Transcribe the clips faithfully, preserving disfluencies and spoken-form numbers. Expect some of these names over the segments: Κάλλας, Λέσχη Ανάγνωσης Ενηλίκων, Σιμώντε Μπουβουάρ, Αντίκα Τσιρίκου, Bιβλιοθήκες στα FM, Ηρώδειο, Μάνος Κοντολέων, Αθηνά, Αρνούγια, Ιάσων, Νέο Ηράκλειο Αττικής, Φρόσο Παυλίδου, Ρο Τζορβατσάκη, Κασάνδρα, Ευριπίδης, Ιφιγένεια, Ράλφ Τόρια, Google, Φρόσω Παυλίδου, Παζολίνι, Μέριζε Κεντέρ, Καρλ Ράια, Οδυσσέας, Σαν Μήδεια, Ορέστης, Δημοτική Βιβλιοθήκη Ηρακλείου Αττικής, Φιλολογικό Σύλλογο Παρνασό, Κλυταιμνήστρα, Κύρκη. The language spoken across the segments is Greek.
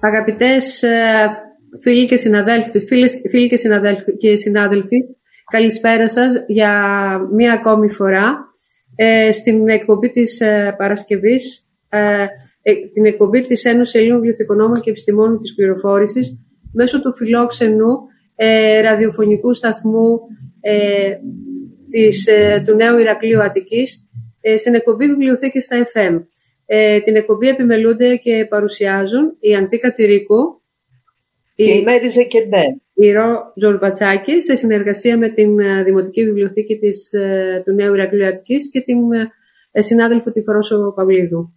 Αγαπητές φίλοι και συναδέλφοι, φίλες, φίλοι και συναδέλφοι, και συνάδελφοι, καλησπέρα σας για μία ακόμη φορά ε, στην εκπομπή της ε, Παρασκευής, ε, ε, την εκπομπή της Ένωση Ελλήνων Βιβλιοθεκονόμων και Επιστημόνων της Πληροφόρησης μέσω του φιλόξενου ε, ραδιοφωνικού σταθμού ε, της, ε, του Νέου Ηρακλείου Αττικής ε, στην εκπομπή Βιβλιοθήκη στα εφ εμ. Ε, την εκπομπή επιμελούνται και παρουσιάζουν η Αντίκα Τσιρίκου και η Μέριζε Κεντέρ, η Ρο Τζορβατσάκη, σε συνεργασία με την uh, Δημοτική Βιβλιοθήκη της, uh, του Νέου Ηρακλείου Αττικής και την uh, συνάδελφο τη Φρόσο Παυλίδου.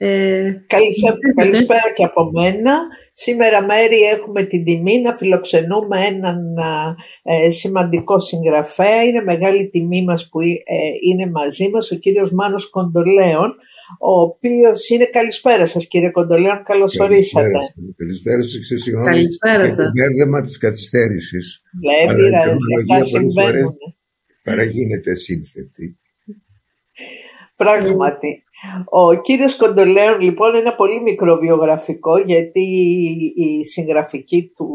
Ε, καλησπέρα, καλησπέρα και από μένα. Σήμερα, Μέρη, έχουμε την τιμή να φιλοξενούμε έναν ε, σημαντικό συγγραφέα. Είναι μεγάλη τιμή μας που ε, είναι μαζί μας ο κύριος Μάνος Κοντολέων, ο οποίος είναι... Καλησπέρα σας, κύριε Κοντολέων, καλώς ορίσατε. Καλησπέρα σας και συγγνώμη για το μπέρδεμα της καθυστέρησης. Βλέπει, αυτά συμβαίνουν. Παραγίνεται σύνθετη. Πράγματι. Ο κύριος Κοντολέων, λοιπόν, είναι ένα πολύ μικρό βιογραφικό, γιατί η συγγραφική του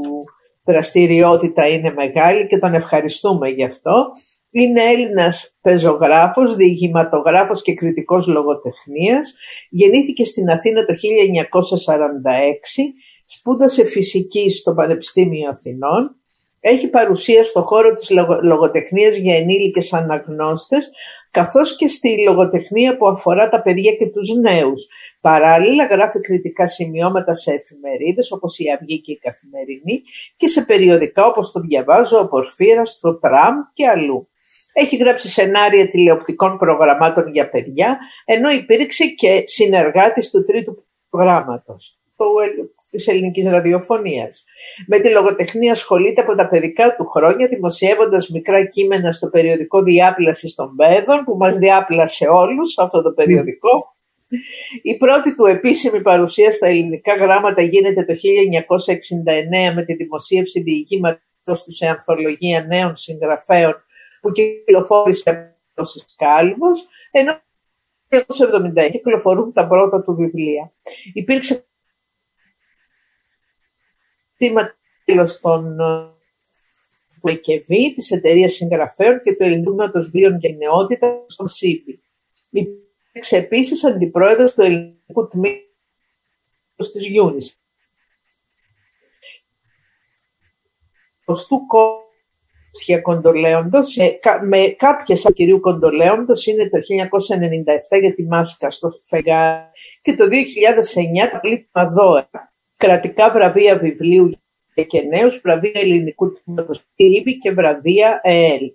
δραστηριότητα είναι μεγάλη και τον ευχαριστούμε γι' αυτό. Είναι Έλληνας πεζογράφος, διηγηματογράφος και κριτικός λογοτεχνίας. Γεννήθηκε στην Αθήνα το χίλια εννιακόσια σαράντα έξι, σπούδασε φυσική στο Πανεπιστήμιο Αθηνών. Έχει παρουσία στον χώρο της λογοτεχνίας για ενήλικες αναγνώστες, καθώς και στη λογοτεχνία που αφορά τα παιδιά και τους νέους. Παράλληλα, γράφει κριτικά σημειώματα σε εφημερίδες όπως η Αυγή και η Καθημερινή και σε περιοδικά όπως το Διαβάζω, ο Πορφύρας, το Τραμ και αλλού. Έχει γράψει σενάρια τηλεοπτικών προγραμμάτων για παιδιά, ενώ υπήρξε και συνεργάτης του τρίτου προγράμματος της ελληνικής ραδιοφωνίας. Με τη λογοτεχνία ασχολείται από τα παιδικά του χρόνια, δημοσιεύοντας μικρά κείμενα στο περιοδικό διάπλασης των παιδών, που μας διάπλασε όλους αυτό το περιοδικό. Η πρώτη του επίσημη παρουσία στα ελληνικά γράμματα γίνεται το χίλια εννιακόσια εξήντα εννέα με τη δημοσίευση διηγήματος του σε ανθολογία νέων συγγραφέων που κυκλοφόρησε από το Κάλλας, ενώ το χίλια εννιακόσια εβδομήντα εννέα κυκλοφορούν τα πρώτα του βιβλία. Υπήρξε των του ΕΚΕΒΗ, της Εταιρείας Συγγραφέων και του Ελληνικούς Βίων και Νεότητας στον ΣΥΠΗ. Υπήρξε επίσης αντιπρόεδρος του Ελληνικού Τμήματος της Γιούνης. Του Κόστια Κοντολέοντος, με κάποιες από κυρίου Κοντολέοντος, είναι το χίλια εννιακόσια ενενήντα επτά για τη Μάσκα στο Φεγγάρι και το δύο χιλιάδες εννέα τα Πλήτμα Δώρα. Κρατικά βραβεία βιβλίου και νέους, βραβεία ελληνικού τμήματος ΤΥΒΗ και βραβεία ΕΕΛ.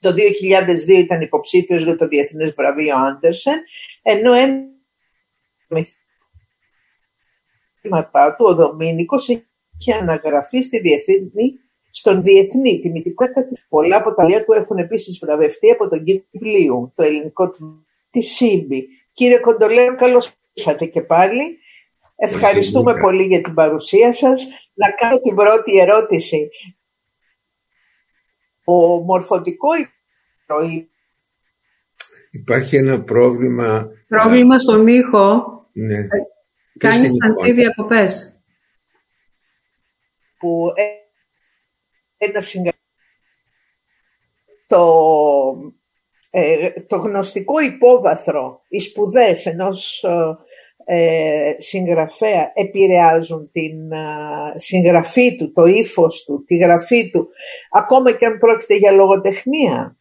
Το δύο χιλιάδες δύο ήταν υποψήφιος για το Διεθνές Βραβείο Άντερσεν, ενώ ένα μυθιστόρημα του, ο Δομήνικος, είχε αναγραφεί στη διεθνή, στον Διεθνή Τιμητικό Κατηγορία. Πολλά από τα βιβλία του έχουν επίσης βραβευτεί από τον κύριο βιβλίου, το ελληνικό τμήμα της ΣΥΜΠΗ. Κύριε Κοντολέων, καλώς ήρθατε και πάλι. Ευχαριστούμε πολύ για την παρουσία σας. Να κάνω την πρώτη ερώτηση. Ο μορφωτικό... Υπάρχει ένα πρόβλημα... Πρόβλημα α... στον ήχο. Ναι. Κάνεις αντί διακοπές. Που ένα συγγραφέα... Το... Ε, το γνωστικό υπόβαθρο, οι σπουδές ενός... Ε, συγγραφέα επηρεάζουν την α, συγγραφή του, το ύφος του, τη γραφή του, ακόμα και αν πρόκειται για λογοτεχνία.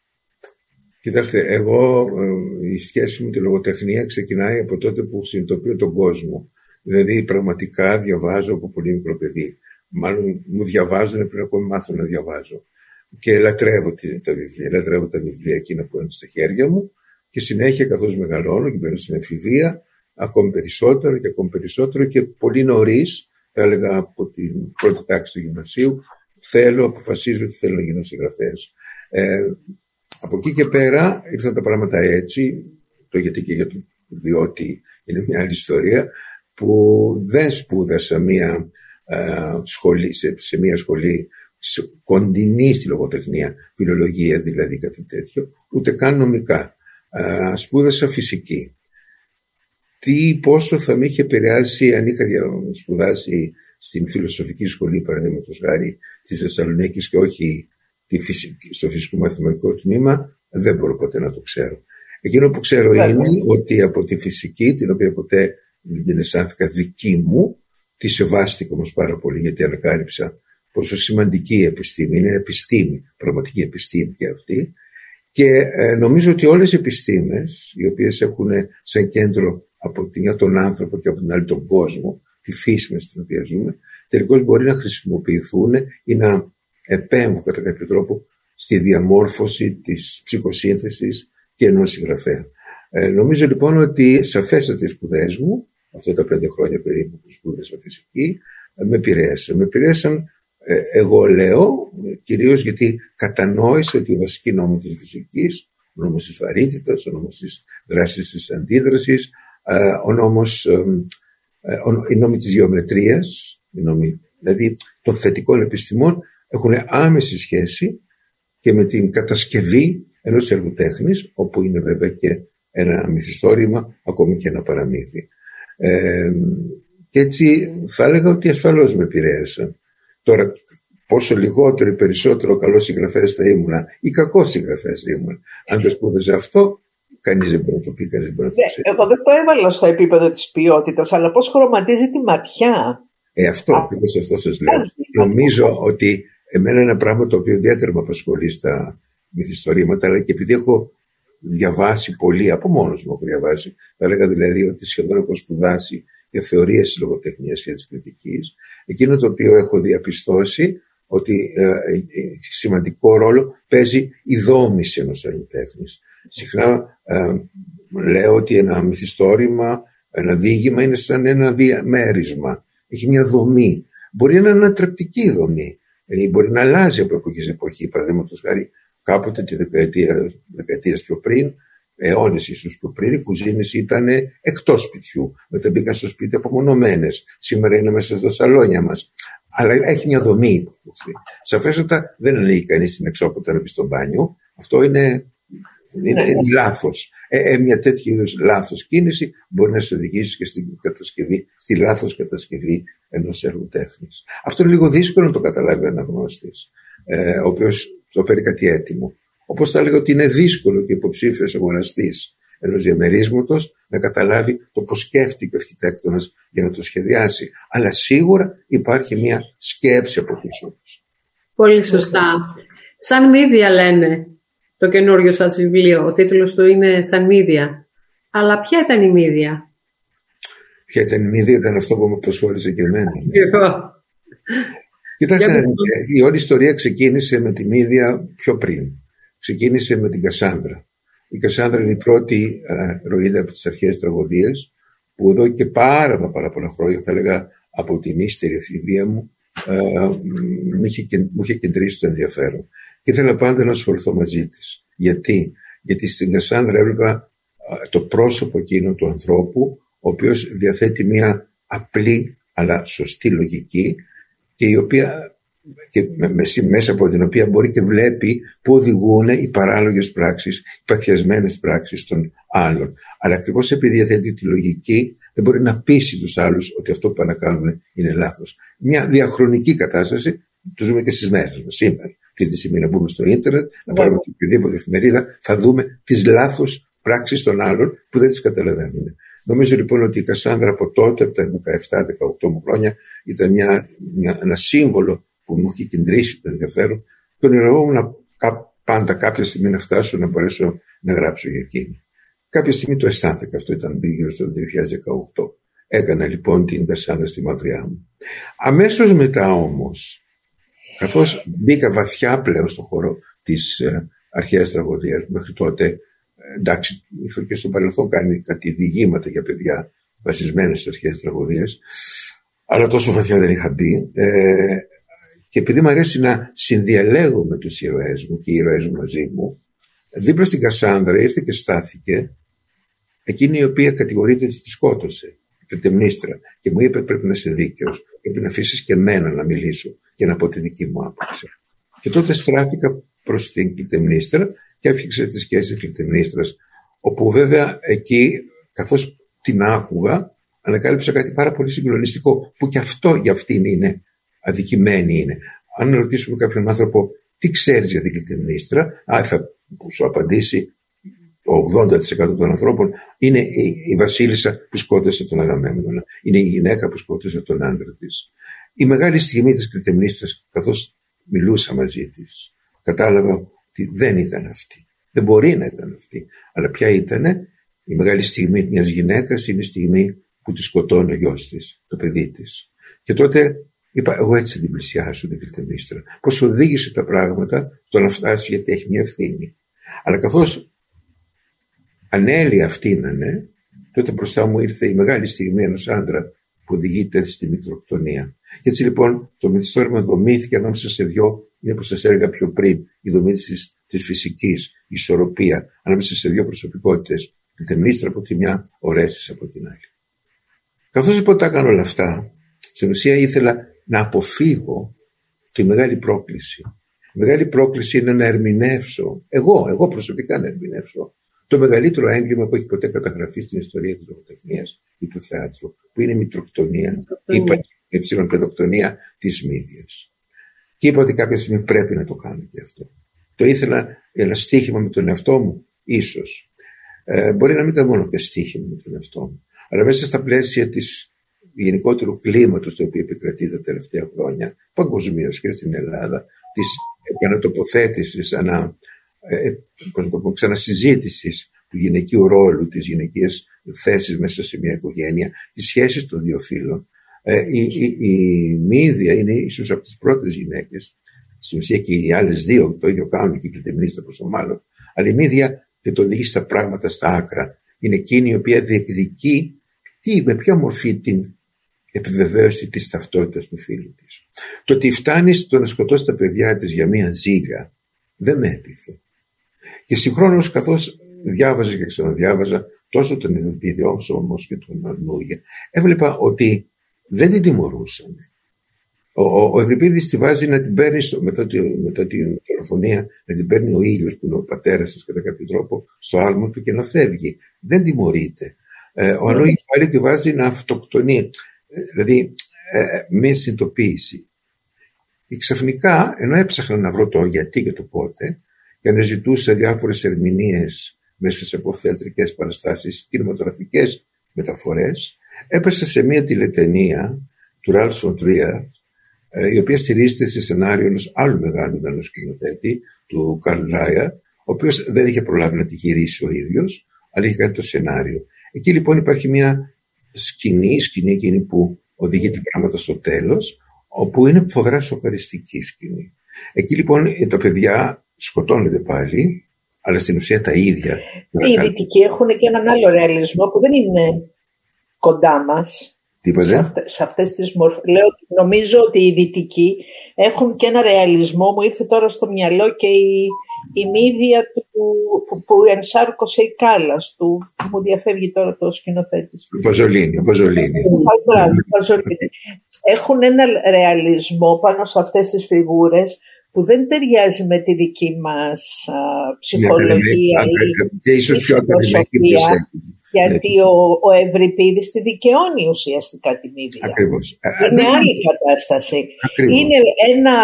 Κοιτάξτε, εγώ ε, η σχέση μου τη λογοτεχνία ξεκινάει από τότε που συνειδητοποιώ τον κόσμο. Δηλαδή πραγματικά διαβάζω από πολύ μικρό παιδί. Μάλλον μου διαβάζουν πριν ακόμη μάθω να διαβάζω. Και λατρεύω τα βιβλία. Λατρεύω τα βιβλία εκείνα που είναι στα χέρια μου και συνέχεια καθώς μεγαλώνω και μπαίνω στην εφηβεία ακόμη περισσότερο και ακόμη περισσότερο και πολύ νωρίς, θα έλεγα από την πρώτη τάξη του γυμνασίου, θέλω, αποφασίζω ότι θέλω να γίνω συγγραφέας. Ε, από εκεί και πέρα ήρθαν τα πράγματα έτσι, το γιατί και για το διότι είναι μια άλλη ιστορία, που δεν σπούδασα μια, ε, σχολή, σε, σε μια σχολή κοντινή στη λογοτεχνία, φιλολογία δηλαδή κάτι τέτοιο, ούτε καν νομικά. Ε, σπούδασα φυσική. τι, πόσο θα με είχε επηρεάσει αν είχα σπουδάσει στην Φιλοσοφική Σχολή, παραδείγματος χάρη, της Θεσσαλονίκης και όχι στο φυσικομαθηματικό τμήμα, δεν μπορώ ποτέ να το ξέρω. Εκείνο που ξέρω Βέβαια. είναι ότι από τη φυσική, την οποία ποτέ δεν την αισθάνθηκα δική μου, τη σεβάστηκα όμως πάρα πολύ, γιατί ανακάλυψα πόσο σημαντική η επιστήμη είναι, επιστήμη, πραγματική επιστήμη και αυτή. Και ε, νομίζω ότι όλες οι επιστήμες, οι οποίες έχουν σαν κέντρο από την μια τον άνθρωπο και από την άλλη τον κόσμο, τη φύση με στην οποία ζούμε, τελικώς μπορεί να χρησιμοποιηθούν ή να επέμβουν κατά κάποιο τρόπο στη διαμόρφωση της ψυχοσύνθεσης και ενός συγγραφέα. Ε, νομίζω λοιπόν ότι σαφέστατα οι σπουδές μου, αυτά τα πέντε χρόνια περίπου που σπούδασα φυσική, με επηρέασαν. Με επηρέασαν, ε, εγώ λέω, κυρίως γιατί κατανόησα ότι οι βασικοί νόμοι της φυσικής, ο νόμος της βαρύτητας, ο νόμος της δράσης της αντίδρασης, ε, ο νόμος, ε, οι νόμοι της γεωμετρίας, οι νόμοι, δηλαδή των θετικών επιστημών, έχουν άμεση σχέση και με την κατασκευή ενός εργοτέχνης, όπου είναι βέβαια και ένα μυθιστόρημα, ακόμη και ένα παραμύθι. Ε, και έτσι θα έλεγα ότι ασφαλώς με επηρέασαν. Τώρα, πόσο λιγότερο ή περισσότερο καλός συγγραφέας θα ήμουν ή κακός συγγραφέας θα ήμουν, αν δεν σπούδαζα αυτό, κανείς δεν μπορεί να το πει, κανείς δεν μπορεί να το ξέρει. Εγώ δεν το έβαλα στο επίπεδο της ποιότητας, αλλά πώς χρωματίζει τη ματιά. Ε, αυτό, ακριβώς αυτό σας λέω. Νομίζω ότι εμένα ένα πράγμα το οποίο ιδιαίτερα με απασχολεί στα μυθιστορήματα, αλλά και επειδή έχω διαβάσει πολύ, από μόνος μου έχω διαβάσει, θα έλεγα δηλαδή ότι σχεδόν έχω σπουδάσει για θεωρίες της λογοτεχνίας και της κριτικής, εκείνο το οποίο έχω διαπιστώσει ότι ε, ε, σημαντικό ρόλο παίζει η δόμηση ενός ερευνητέχνης. Συχνά ε, λέω ότι ένα μυθιστόρημα, ένα διήγημα είναι σαν ένα διαμέρισμα. Έχει μια δομή. Μπορεί να είναι ανατρεπτική δομή. Μπορεί να αλλάζει από εποχή σε εποχή. Παραδείγματος χάρη, κάποτε τη δεκαετία, δεκαετίας πιο πριν, αιώνες ίσως πιο πριν, οι κουζίνες ήταν εκτός σπιτιού. Μετά μπήκαν στο σπίτι απομονωμένες. Σήμερα είναι μέσα στα σαλόνια μας. Αλλά έχει μια δομή η υπόθεση. Σαφέστατα δεν λέει κανείς την εξώποτα να μπει στο μπάνιο. Αυτό είναι, είναι, είναι λάθος. Ε, ε, μια τέτοια είδους λάθος κίνηση μπορεί να σε οδηγήσει και στην κατασκευή, στη λάθος κατασκευή ενός έργου τέχνης. Αυτό είναι λίγο δύσκολο να το καταλάβει ο αναγνώστης, ε, ο οποίος το παίρνει κάτι έτοιμο. Όπως θα έλεγα ότι είναι δύσκολο και ο υποψήφιος αγοραστής ενός διαμερίσματος να καταλάβει το πώς σκέφτηκε ο αρχιτέκτονας για να το σχεδιάσει. Αλλά σίγουρα υπάρχει μια σκέψη από πίσω. Πολύ σωστά. Σαν Μήδεια λένε το καινούριο σας βιβλίο. Ο τίτλος του είναι Σαν Μήδεια. Αλλά ποια ήταν η Μήδεια? Ποια ήταν η Μήδεια? Ήταν αυτό που με προσχώρησε και εμένα. Κοιτάξτε, η όλη ιστορία ξεκίνησε με τη Μήδεια πιο πριν. Ξεκίνησε με την Κασάνδρα. Η Κασάνδρα είναι η πρώτη α, ροίδα από τις αρχαίες τραγωδίες που εδώ και πάρα, πάρα πολλά χρόνια, θα έλεγα από την ύστερη εφηβεία μου, α, μου, είχε, μου είχε κεντρήσει το ενδιαφέρον. Και ήθελα πάντα να ασχοληθώ μαζί της. Γιατί? Γιατί στην Κασάνδρα έβλεπα α, το πρόσωπο εκείνο του ανθρώπου, ο οποίος διαθέτει μια απλή αλλά σωστή λογική και η οποία... και μέσα από την οποία μπορεί και βλέπει που οδηγούν οι παράλογες πράξεις, οι παθιασμένες πράξεις των άλλων. Αλλά ακριβώς επειδή διαθέτει τη λογική, δεν μπορεί να πείσει τους άλλους ότι αυτό που πάνε να κάνουν είναι λάθος. Μια διαχρονική κατάσταση, το ζούμε και στις μέρες μας σήμερα. Αυτή τη στιγμή να μπούμε στο ίντερνετ, να πάρουμε yeah. οποιαδήποτε εφημερίδα, θα δούμε τις λάθος πράξεις των άλλων που δεν τις καταλαβαίνουν. Νομίζω λοιπόν ότι η Κασάνδρα από τότε, από τα δεκαεπτά δεκαοκτώ μου χρόνια, ήταν μια, μια, ένα σύμβολο που μου είχε κεντρήσει το ενδιαφέρον, τον ονειρευόμουν πάντα κάποια στιγμή να φτάσω να μπορέσω να γράψω για εκείνη. Κάποια στιγμή το αισθάνθηκα, αυτό ήταν γύρω στο δύο χιλιάδες δεκαοκτώ. Έκανα λοιπόν την Κασάνδρα στη μαυριά μου. Αμέσως μετά όμως, καθώς μπήκα βαθιά πλέον στον χώρο της αρχαίας τραγωδίας, μέχρι τότε, εντάξει, είχα και στο παρελθόν κάνει κάτι διηγήματα για παιδιά βασισμένες στις αρχαίες τραγωδίες, αλλά τόσο βαθιά δεν είχα μπει. Ε, Και επειδή μου αρέσει να συνδιαλέγω με τους ήρωές μου και οι ήρωές μου μαζί μου, δίπλα στην Κασάνδρα ήρθε και στάθηκε εκείνη η οποία κατηγορείται ότι τη σκότωσε, η Κλυταιμνήστρα, και μου είπε: πρέπει να είσαι δίκαιος, πρέπει να αφήσεις και μένα να μιλήσω και να πω τη δική μου άποψη. Και τότε στράφηκα προς την Κλυταιμνήστρα και έφτιαξα τις σχέσεις της Κλυταιμνήστρας, όπου βέβαια εκεί, καθώς την άκουγα, ανακάλυψα κάτι πάρα πολύ συγκλονιστικό, που και αυτό για αυτήν είναι αδικημένη είναι. Αν ρωτήσουμε κάποιον άνθρωπο τι ξέρεις για την Κλυταιμνήστρα, α, θα σου απαντήσει το ογδόντα τοις εκατό των ανθρώπων, είναι η βασίλισσα που σκότωσε τον Αγαμέμνονα, είναι η γυναίκα που σκότωσε τον άντρα της. Η μεγάλη στιγμή της Κλυταιμνήστρας, καθώς μιλούσα μαζί της, κατάλαβα ότι δεν ήταν αυτή. Δεν μπορεί να ήταν αυτή. Αλλά ποια ήτανε? Η μεγάλη στιγμή μιας γυναίκας είναι η στιγμή που τη σκοτώνει ο γιος της, το παιδί της. Και τότε είπα, εγώ έτσι την πλησιάσω την Κλυταιμνήστρα. Πώς οδήγησε τα πράγματα στο να φτάσει, γιατί έχει μια ευθύνη. Αλλά καθώς ανέλει αυτή να είναι, τότε μπροστά μου ήρθε η μεγάλη στιγμή ενός άντρα που οδηγείται στη μητροκτονία. Και έτσι λοιπόν το μυθιστόρημα δομήθηκε ανάμεσα σε δυο, είναι όπως σας έλεγα πιο πριν, η δομή της, της φυσικής, η ισορροπία ανάμεσα σε δύο προσωπικότητες, Κλυταιμνήστρα από τη μια, Ορέστης από την άλλη. Καθώς λοιπόν τα έκανα όλα αυτά, στην ουσία ήθελα να αποφύγω τη μεγάλη πρόκληση. Η μεγάλη πρόκληση είναι να ερμηνεύσω, εγώ, εγώ προσωπικά να ερμηνεύσω, το μεγαλύτερο έγκλημα που έχει ποτέ καταγραφεί στην ιστορία της λογοτεχνίας ή του θεάτρου, που είναι η μητροκτονία, η παιδοκτονία της Μήδιας. Και είπα ότι κάποια στιγμή πρέπει να το κάνω και αυτό. Το ήθελα ένα στίχημα με τον εαυτό μου, ίσως. Ε, μπορεί να μην ήταν μόνο και στίχημα με τον εαυτό μου, αλλά μέσα στα πλαίσια της γενικότερου κλίματος το οποίο επικρατεί τα τελευταία χρόνια, παγκοσμίως και στην Ελλάδα, της επανατοποθέτησης ανά Ε, ξανασυζήτησης του γυναικείου ρόλου, της γυναικείας θέσης μέσα σε μια οικογένεια, τις σχέσεις των δύο φύλων. Ε, η, η, η Μήδεια είναι ίσως από τις πρώτες γυναίκες, στην ουσία και οι άλλες δύο το ίδιο κάνουν και η Κλυταιμνήστρα προς το μάλλον, αλλά η Μήδεια και το οδηγεί στα πράγματα στα άκρα. Είναι εκείνη η οποία διεκδικεί τι, με ποια μορφή την επιβεβαίωση της ταυτότητας του φίλου της. Το ότι φτάνει στο να σκοτώσει τα παιδιά της για μια ζήλια δεν με έπειθε. Και συγχρόνως, καθώς διάβαζα και ξαναδιάβαζα τόσο τον Ευριπίδη όσο όμως και τον Αρνούγια, έβλεπα ότι δεν την τιμωρούσαν. Ο, ο, ο Ευριπίδης τη βάζει να την παίρνει στο, μετά, τη, μετά την δολοφονία, να την παίρνει ο ήλιος που είναι ο πατέρας της κατά κάποιο τρόπο στο άλμα του και να φεύγει. Δεν τιμωρείται. Ε, ο Αρνούγια πάλι τη βάζει να αυτοκτονεί. Ε, δηλαδή, ε, μη συνειδητοποίηση. Και ξαφνικά, ενώ έψαχνα να βρω το γιατί και το πότε, και αναζητούσα διάφορες ερμηνείες μέσα σε αποθεατρικές παραστάσεις, κινηματογραφικές μεταφορές, έπεσα σε μία τηλεταινία του Ράλφ Τόρια, η οποία στηρίζεται σε σενάριο ενός άλλου μεγάλου δανού σκηνοθέτη, του Καρλ Ράια, ο οποίος δεν είχε προλάβει να τη γυρίσει ο ίδιος, αλλά είχε κάνει το σενάριο. Εκεί λοιπόν υπάρχει μία σκηνή, σκηνή εκείνη που οδηγεί την πράγματα στο τέλος, όπου είναι φοβερά σοκαριστική σκηνή. Εκεί λοιπόν τα παιδιά σκοτώνονται πάλι, αλλά στην ουσία τα ίδια. Οι Δυτικοί έχουν και έναν άλλο ρεαλισμό που δεν είναι κοντά μας. Σε, αυτέ, σε αυτές τις μορφές. Λέω, νομίζω ότι οι Δυτικοί έχουν και ένα ρεαλισμό. Μου ήρθε τώρα στο μυαλό και η, η Μήδεια του, που, που ενσάρκωσε η Κάλλας του. Μου διαφεύγει τώρα το σκηνοθέτης. Ο Παζολίνι. Παζολίνι. Έχουν ένα ρεαλισμό πάνω σε αυτές τις φιγούρες που δεν ταιριάζει με τη δική μας α, ψυχολογία ναι, ή και ίσως πιο φιλοσοφία, γιατί ναι. ο, ο Ευρυπίδης τη δικαιώνει ουσιαστικά τη Μήδεια. Ακριβώς. Είναι α, άλλη ναι. κατάσταση. Ακριβώς. Είναι ένα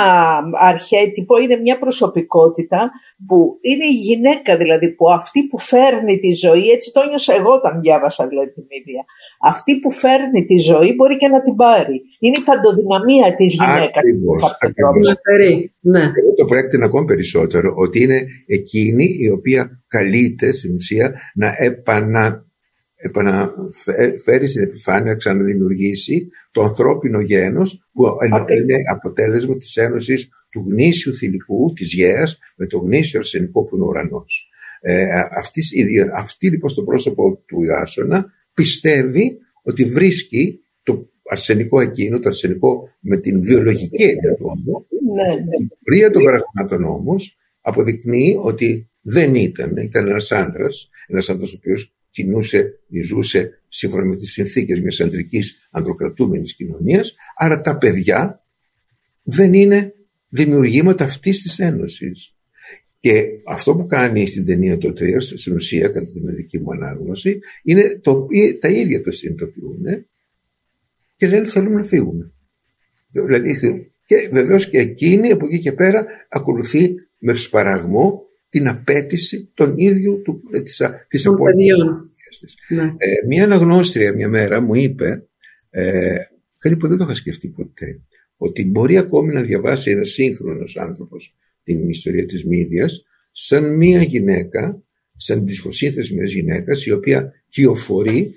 αρχέτυπο, είναι μια προσωπικότητα που είναι η γυναίκα, δηλαδή που αυτή που φέρνει τη ζωή, έτσι το ένιωσα εγώ όταν διάβασα δηλαδή τη Μήδεια, αυτή που φέρνει τη ζωή μπορεί και να την πάρει. Είναι η παντοδυναμία της γυναίκας. Ακριβώς, ακριβώς. Ναι. Εγώ το προέκτηνα ακόμη περισσότερο, ότι είναι εκείνη η οποία καλείται στην ουσία να επανα, επαναφέρει στην επιφάνεια, να ξαναδημιουργήσει το ανθρώπινο γένος που ακριβώς. είναι αποτέλεσμα της ένωσης του γνήσιου θηλυκού, της γέας, με το γνήσιο αρσενικό που είναι ο ουρανός. Ε, αυτή, αυτή λοιπόν στο πρόσωπο του Ιάσονα πιστεύει ότι βρίσκει το αρσενικό εκείνο, το αρσενικό με την βιολογική έννοια του ώμου. Η πορεία των παραγμάτων όμως αποδεικνύει ότι δεν ήταν, ήταν ένας άντρας, ένας άντρας ο οποίος κινούσε, ζούσε σύμφωνα με τις συνθήκες μιας αντρικής ανδροκρατούμενης κοινωνίας, άρα τα παιδιά δεν είναι δημιουργήματα αυτής της ένωσης. Και αυτό που κάνει στην ταινία το τρία, στην ουσία, κατά τη μερική μου ανάγνωση, είναι το, τα ίδια το συνειδητοποιούν και λένε θέλουμε να φύγουμε. Δηλαδή, και βεβαίως και εκείνη από εκεί και πέρα ακολουθεί με σπαραγμό την απέτηση των ίδιων της απολύτων. Ναι. Ε, μια αναγνώστρια μια μέρα μου είπε ε, κάτι που δεν το είχα σκεφτεί ποτέ, ότι μπορεί ακόμη να διαβάσει ένας σύγχρονος άνθρωπος την ιστορία της Μήδιας σαν μια γυναίκα, σαν δυσκοσύνθεση μιας γυναίκας η οποία κυοφορεί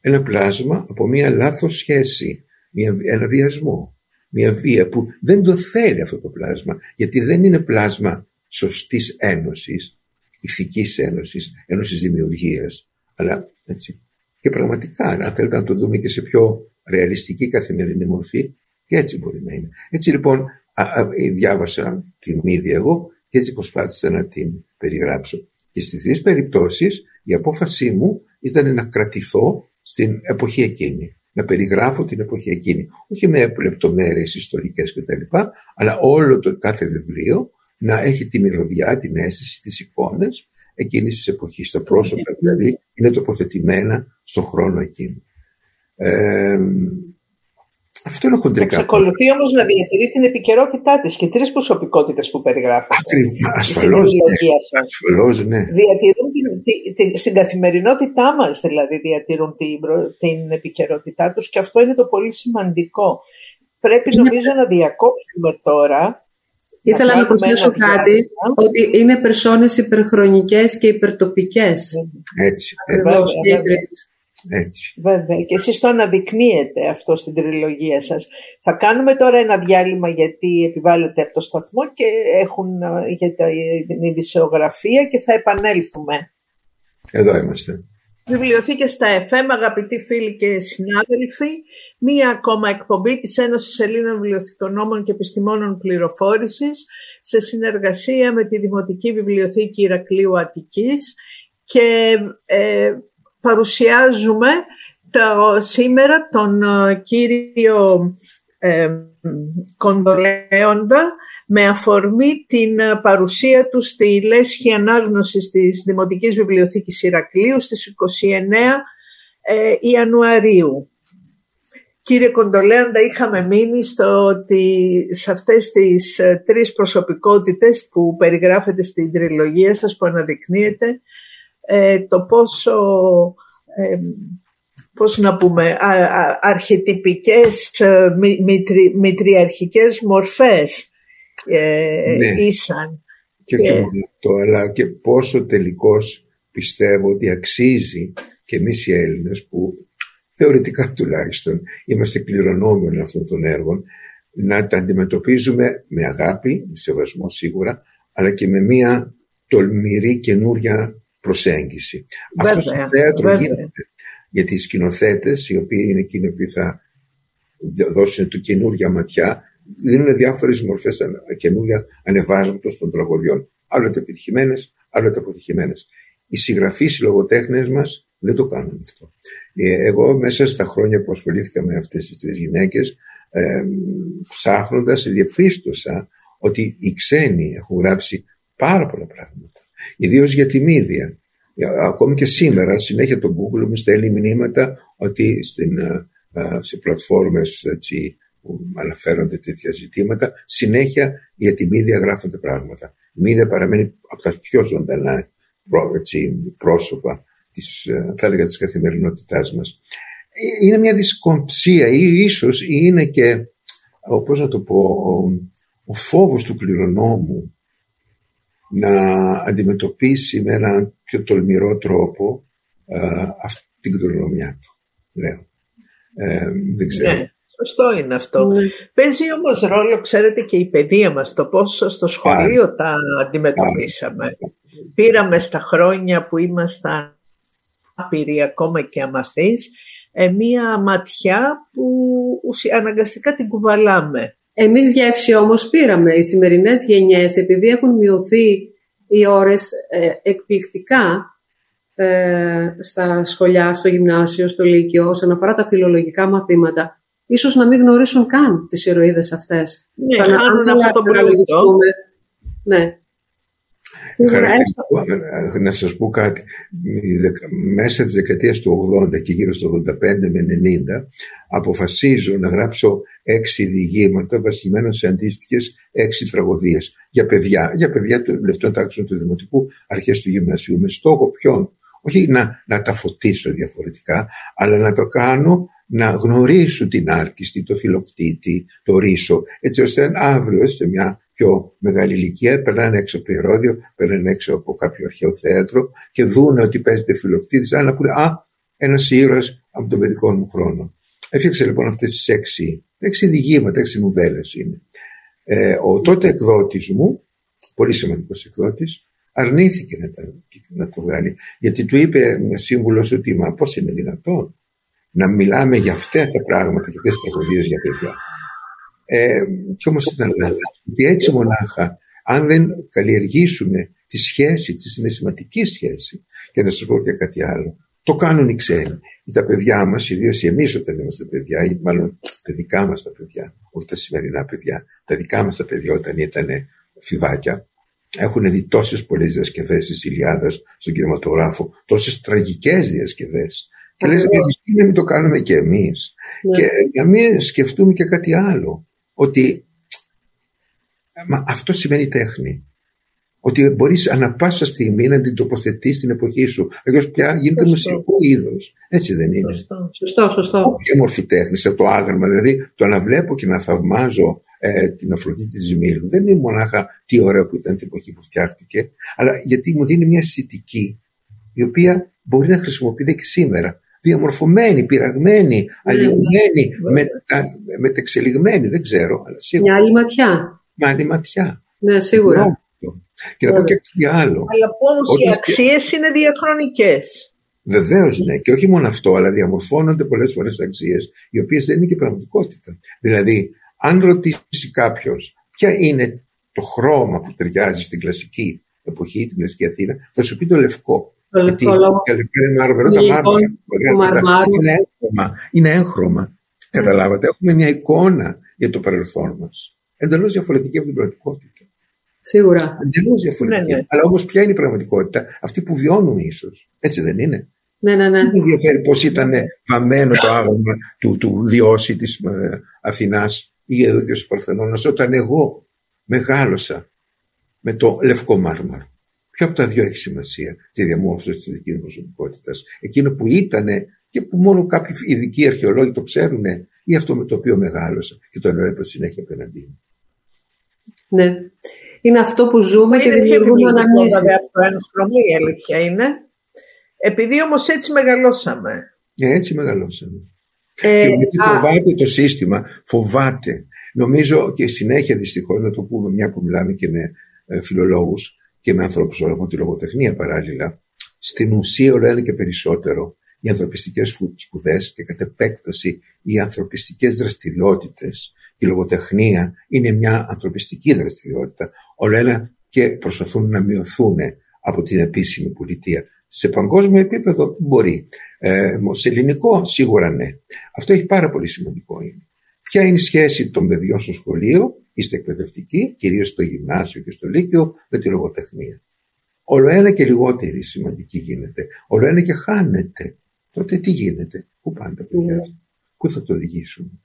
ένα πλάσμα από μια λάθος σχέση, μια, ένα βιασμό, μια βία που δεν το θέλει αυτό το πλάσμα, γιατί δεν είναι πλάσμα σωστής ένωσης, ηθικής ένωσης, ένωσης δημιουργίας, αλλά έτσι. Και πραγματικά, αν θέλετε να το δούμε και σε πιο ρεαλιστική καθημερινή μορφή, και έτσι μπορεί να είναι. Έτσι λοιπόν, α, α, διάβασα την ίδια εγώ και έτσι προσπάθησα να την περιγράψω. Και στις τρεις περιπτώσεις, η απόφασή μου ήταν να κρατηθώ στην εποχή εκείνη. Να περιγράφω την εποχή εκείνη. Όχι με λεπτομέρειες ιστορικές κτλ., αλλά όλο το κάθε βιβλίο να έχει τη μυρωδιά, την αίσθηση, τις εικόνες εκείνης της εποχής. Τα πρόσωπα δηλαδή είναι τοποθετημένα στον χρόνο εκείνο. Ε, αυτό είναι χοντρικά. Εξακολουθεί όμως να διατηρεί την επικαιρότητά της και τρεις προσωπικότητες που περιγράφονται. Ακριβώς. Ασφαλώς, ναι. Ασφαλώς, ναι. Διατηρούν την, την, στην καθημερινότητά μας, δηλαδή, διατηρούν την, την επικαιρότητά τους και αυτό είναι το πολύ σημαντικό. Πρέπει είναι... νομίζω να διακόψουμε τώρα. Ήθελα να προσθέσω κάτι, ότι είναι περσόνες υπερχρονικές και υπερτοπικές. Έτσι. Έτσι. Βέβαια. Και εσείς το αναδεικνύετε αυτό στην τριλογία σας. Θα κάνουμε τώρα ένα διάλειμμα γιατί επιβάλλεται από το σταθμό και έχουν για την ειδησιογραφία και θα επανέλθουμε. Εδώ είμαστε. Βιβλιοθήκες στα εφ εμ, αγαπητοί φίλοι και συνάδελφοι. Μία ακόμα εκπομπή της Ένωσης Ελλήνων Βιβλιοθηκονόμων και Επιστημόνων Πληροφόρησης σε συνεργασία με τη Δημοτική Βιβλιοθήκη Ηρακλείου Αττικής και ε, παρουσιάζουμε το, σήμερα τον ε, κύριο ε, Κοντολέοντα με αφορμή την παρουσία του στη Λέσχη Ανάγνωσης της Δημοτικής Βιβλιοθήκης Ηρακλείου στις είκοσι εννέα Ιανουαρίου. Κύριε Κοντολέοντα, είχαμε μείνει στο ότι σε αυτές τις τρεις προσωπικότητες που περιγράφετε στην τριλογία σας, που αναδεικνύεται, το πόσο, πώς να πούμε, αρχετυπικές, μητρι, μητριαρχικές μορφές Ε, ναι. Ήσαν. Και όχι μόνο αυτό, αλλά και πόσο τελικώς πιστεύω ότι αξίζει και εμείς οι Έλληνες που θεωρητικά τουλάχιστον είμαστε κληρονόμοι αυτών των έργων να τα αντιμετωπίζουμε με αγάπη, με σεβασμό σίγουρα, αλλά και με μια τολμηρή καινούρια προσέγγιση. Βέβαια, αυτό στο θέατρο βέβαια. Γίνεται γιατί οι σκηνοθέτες οι οποίοι είναι εκείνοι που θα δώσουν του καινούρια ματιά δίνουν διάφορες μορφές καινούργια ανεβάσματος των τραγωδιών. Άλλοτε επιτυχημένες, άλλοτε αποτυχημένες. Οι συγγραφείς, οι λογοτέχνες μας δεν το κάνουν αυτό. Εγώ μέσα στα χρόνια που ασχολήθηκα με αυτές τις τρεις γυναίκες, ε, ψάχνοντας, διαπίστωσα ότι οι ξένοι έχουν γράψει πάρα πολλά πράγματα. Ιδίως για τη Μήδεια. Ακόμη και σήμερα, συνέχεια το Google μου στέλνει μηνύματα ότι στην, σε πλατφόρμες έτσι, που αναφέρονται τέτοια ζητήματα, συνέχεια για τη Μήδεια γράφονται πράγματα. Η Μήδεια παραμένει από τα πιο ζωντανά έτσι, πρόσωπα της, θα έλεγα, της καθημερινότητάς μας. Είναι μια δισκομψία ή ίσως είναι και, πώς να το πω, ο φόβος του κληρονόμου να αντιμετωπίσει με έναν πιο τολμηρό τρόπο α, αυτή την κληρονομιά του. Λέω. Ε, δεν ξέρω. Σωστό είναι αυτό. Mm. Παίζει όμως ρόλο, ξέρετε, και η παιδεία μας, το πόσο στο σχολείο yeah. τα αντιμετωπίσαμε. Yeah. Πήραμε στα χρόνια που ήμασταν άπειροι ακόμα και αμαθείς, ε, μία ματιά που αναγκαστικά την κουβαλάμε. Εμείς γεύση όμως πήραμε. Οι σημερινές γενιές, επειδή έχουν μειωθεί οι ώρες ε, εκπληκτικά, ε, στα σχολιά, στο γυμνάσιο, στο λύκειο, όσον αφορά τα φιλολογικά μαθήματα, ίσως να μην γνωρίσουν καν τις ηρωίδες αυτές. Ναι, χάνουν αυτό το να ναι. Χαρακτηριστικό, να σας πω κάτι, μέσα της δεκαετίας του ογδόντα και γύρω στο ογδόντα πέντε με ενενήντα αποφασίζω να γράψω έξι διηγήματα βασισμένα σε αντίστοιχες έξι τραγωδίες για παιδιά, για παιδιά των λεφτών τάξεων του Δημοτικού, αρχές του Γυμνασίου, με στόχο ποιον, όχι να, να τα φωτίσω διαφορετικά, αλλά να το κάνω να γνωρίσουν την άρκιστη, το φιλοκτήτη, το ρίσο, έτσι ώστε αύριο σε μια πιο μεγάλη ηλικία περνάνε έξω από το Ηρώδειο, περνάνε έξω από κάποιο αρχαίο θέατρο και δούνε ότι παίζεται φιλοκτήτης, αλλά να πούνε «Α, ένας ήρωας από τον παιδικό μου χρόνο». Έφτιαξε λοιπόν αυτές τις έξι, έξι διηγήματα, έξι νουβέλες είναι. Ε, ο τότε εκδότης μου, πολύ σημαντικός εκδότης, αρνήθηκε να, τα, να το βγάλει, γιατί του είπε μια σύμβουλος ότι «Μα πώς είναι δυνατόν να μιλάμε για αυτά τα πράγματα και αυτές τις τραγωδίες για παιδιά». Ε, και όμως ήταν λάθος. Γιατί έτσι μονάχα, αν δεν καλλιεργήσουμε τη σχέση, τη συναισθηματική σχέση, και να σας πω και κάτι άλλο, το κάνουν οι ξένοι. Τα παιδιά μας, ιδίως εμείς όταν είμαστε παιδιά, ή μάλλον τα δικά μας τα παιδιά, όχι τα σημερινά παιδιά, τα δικά μας τα παιδιά όταν ήταν φιβάκια, έχουν δει τόσες πολλές διασκευές της Ιλιάδας στον κινηματογράφο, τόσες τραγικές διασκευές. Και λες, να μην το κάνουμε και εμείς. Ναι. Και να μην σκεφτούμε και κάτι άλλο. Ότι μα αυτό σημαίνει τέχνη. Ότι μπορείς ανα πάσα στιγμή να την τοποθετείς στην εποχή σου. Αλλιώς πια γίνεται μουσικό είδος. Έτσι δεν είναι? Σωστό, σωστό. σωστό. Όχι μορφή τέχνης, από το άγαλμα. Δηλαδή το να βλέπω και να θαυμάζω ε, την Αφροδίτη της Μήλου. Δεν είναι μονάχα τι ωραία που ήταν την εποχή που φτιάχτηκε. Αλλά γιατί μου δίνει μια αισθητική η οποία μπορεί να χρησιμοποιείται και σήμερα. Διαμορφωμένη, πειραγμένη, αλλοιωμένη, ναι, μετα... μετεξελιγμένη, δεν ξέρω, αλλά σίγουρα. Μια άλλη ματιά. Μια άλλη ματιά. Ναι, σίγουρα. Νόμιο. Και να πω και κάτι άλλο. Αλλά που όμως οι αξίες και... είναι διαχρονικές. Βεβαίως, ναι. Και όχι μόνο αυτό, αλλά διαμορφώνονται πολλές φορές αξίες, οι οποίες δεν είναι και πραγματικότητα. Δηλαδή, αν ρωτήσει κάποιος ποια είναι το χρώμα που ταιριάζει στην κλασική εποχή, την κλασική Αθήνα, θα σου πει το λευκό. Το λευκό λόγο. Είναι έγχρωμα. Καταλάβατε. Έχουμε μια εικόνα για το παρελθόν μας. Εντελώς διαφορετική από την πραγματικότητα. Σίγουρα. Εντελώς διαφορετική. Ναι, ναι. Αλλά όμως ποια είναι η πραγματικότητα? Αυτή που βιώνουμε ίσως. Έτσι δεν είναι? Ναι, ναι, ναι. Δεν ενδιαφέρει πώς ήταν βαμμένο το άγαλμα του, του Διώση της Αθηνάς ή ο ίδιος ο Παρθενώνας όταν εγώ μεγάλωσα με το λευκό μάρμαρο. Ποιο από τα δύο έχει σημασία? Τη διαμόρφωση της ειδικής προσωπικότητας. Εκείνο που ήταν και που μόνο κάποιοι ειδικοί αρχαιολόγοι το ξέρουν, ή αυτό με το οποίο μεγάλωσα και το εννοώ συνέχεια απέναντί μου. Ναι. Είναι αυτό που ζούμε είναι και δημιουργούμε αναμνήσεις. Είναι αυτό η αλήθεια είναι. Επειδή όμως έτσι μεγαλώσαμε. Ναι, έτσι μεγαλώσαμε. Ε, και γιατί φοβάται α... το σύστημα, φοβάται. Νομίζω και συνέχεια δυστυχώς, να το πούμε μια που μιλάμε και με ε, φιλολόγους, και με ανθρώπους που έχουν τη λογοτεχνία παράλληλα, στην ουσία όλο ένα και περισσότερο οι ανθρωπιστικές σπουδές και κατ' επέκταση οι ανθρωπιστικές δραστηριότητες, η λογοτεχνία είναι μια ανθρωπιστική δραστηριότητα, όλο ένα και προσπαθούν να μειωθούν από την επίσημη πολιτεία. Σε παγκόσμιο επίπεδο μπορεί. Ε, σε ελληνικό σίγουρα ναι. Αυτό έχει πάρα πολύ σημαντικό είναι. Ποια είναι η σχέση των παιδιών στο σχολείο, είστε εκπαιδευτικοί, κυρίως στο γυμνάσιο και στο λύκειο, με τη λογοτεχνία. Όλο ένα και λιγότερη σημαντική γίνεται. Όλο ένα και χάνεται. Τότε τι γίνεται? Πού πάνε τα παιδιά? Mm. Πού θα το οδηγήσουν?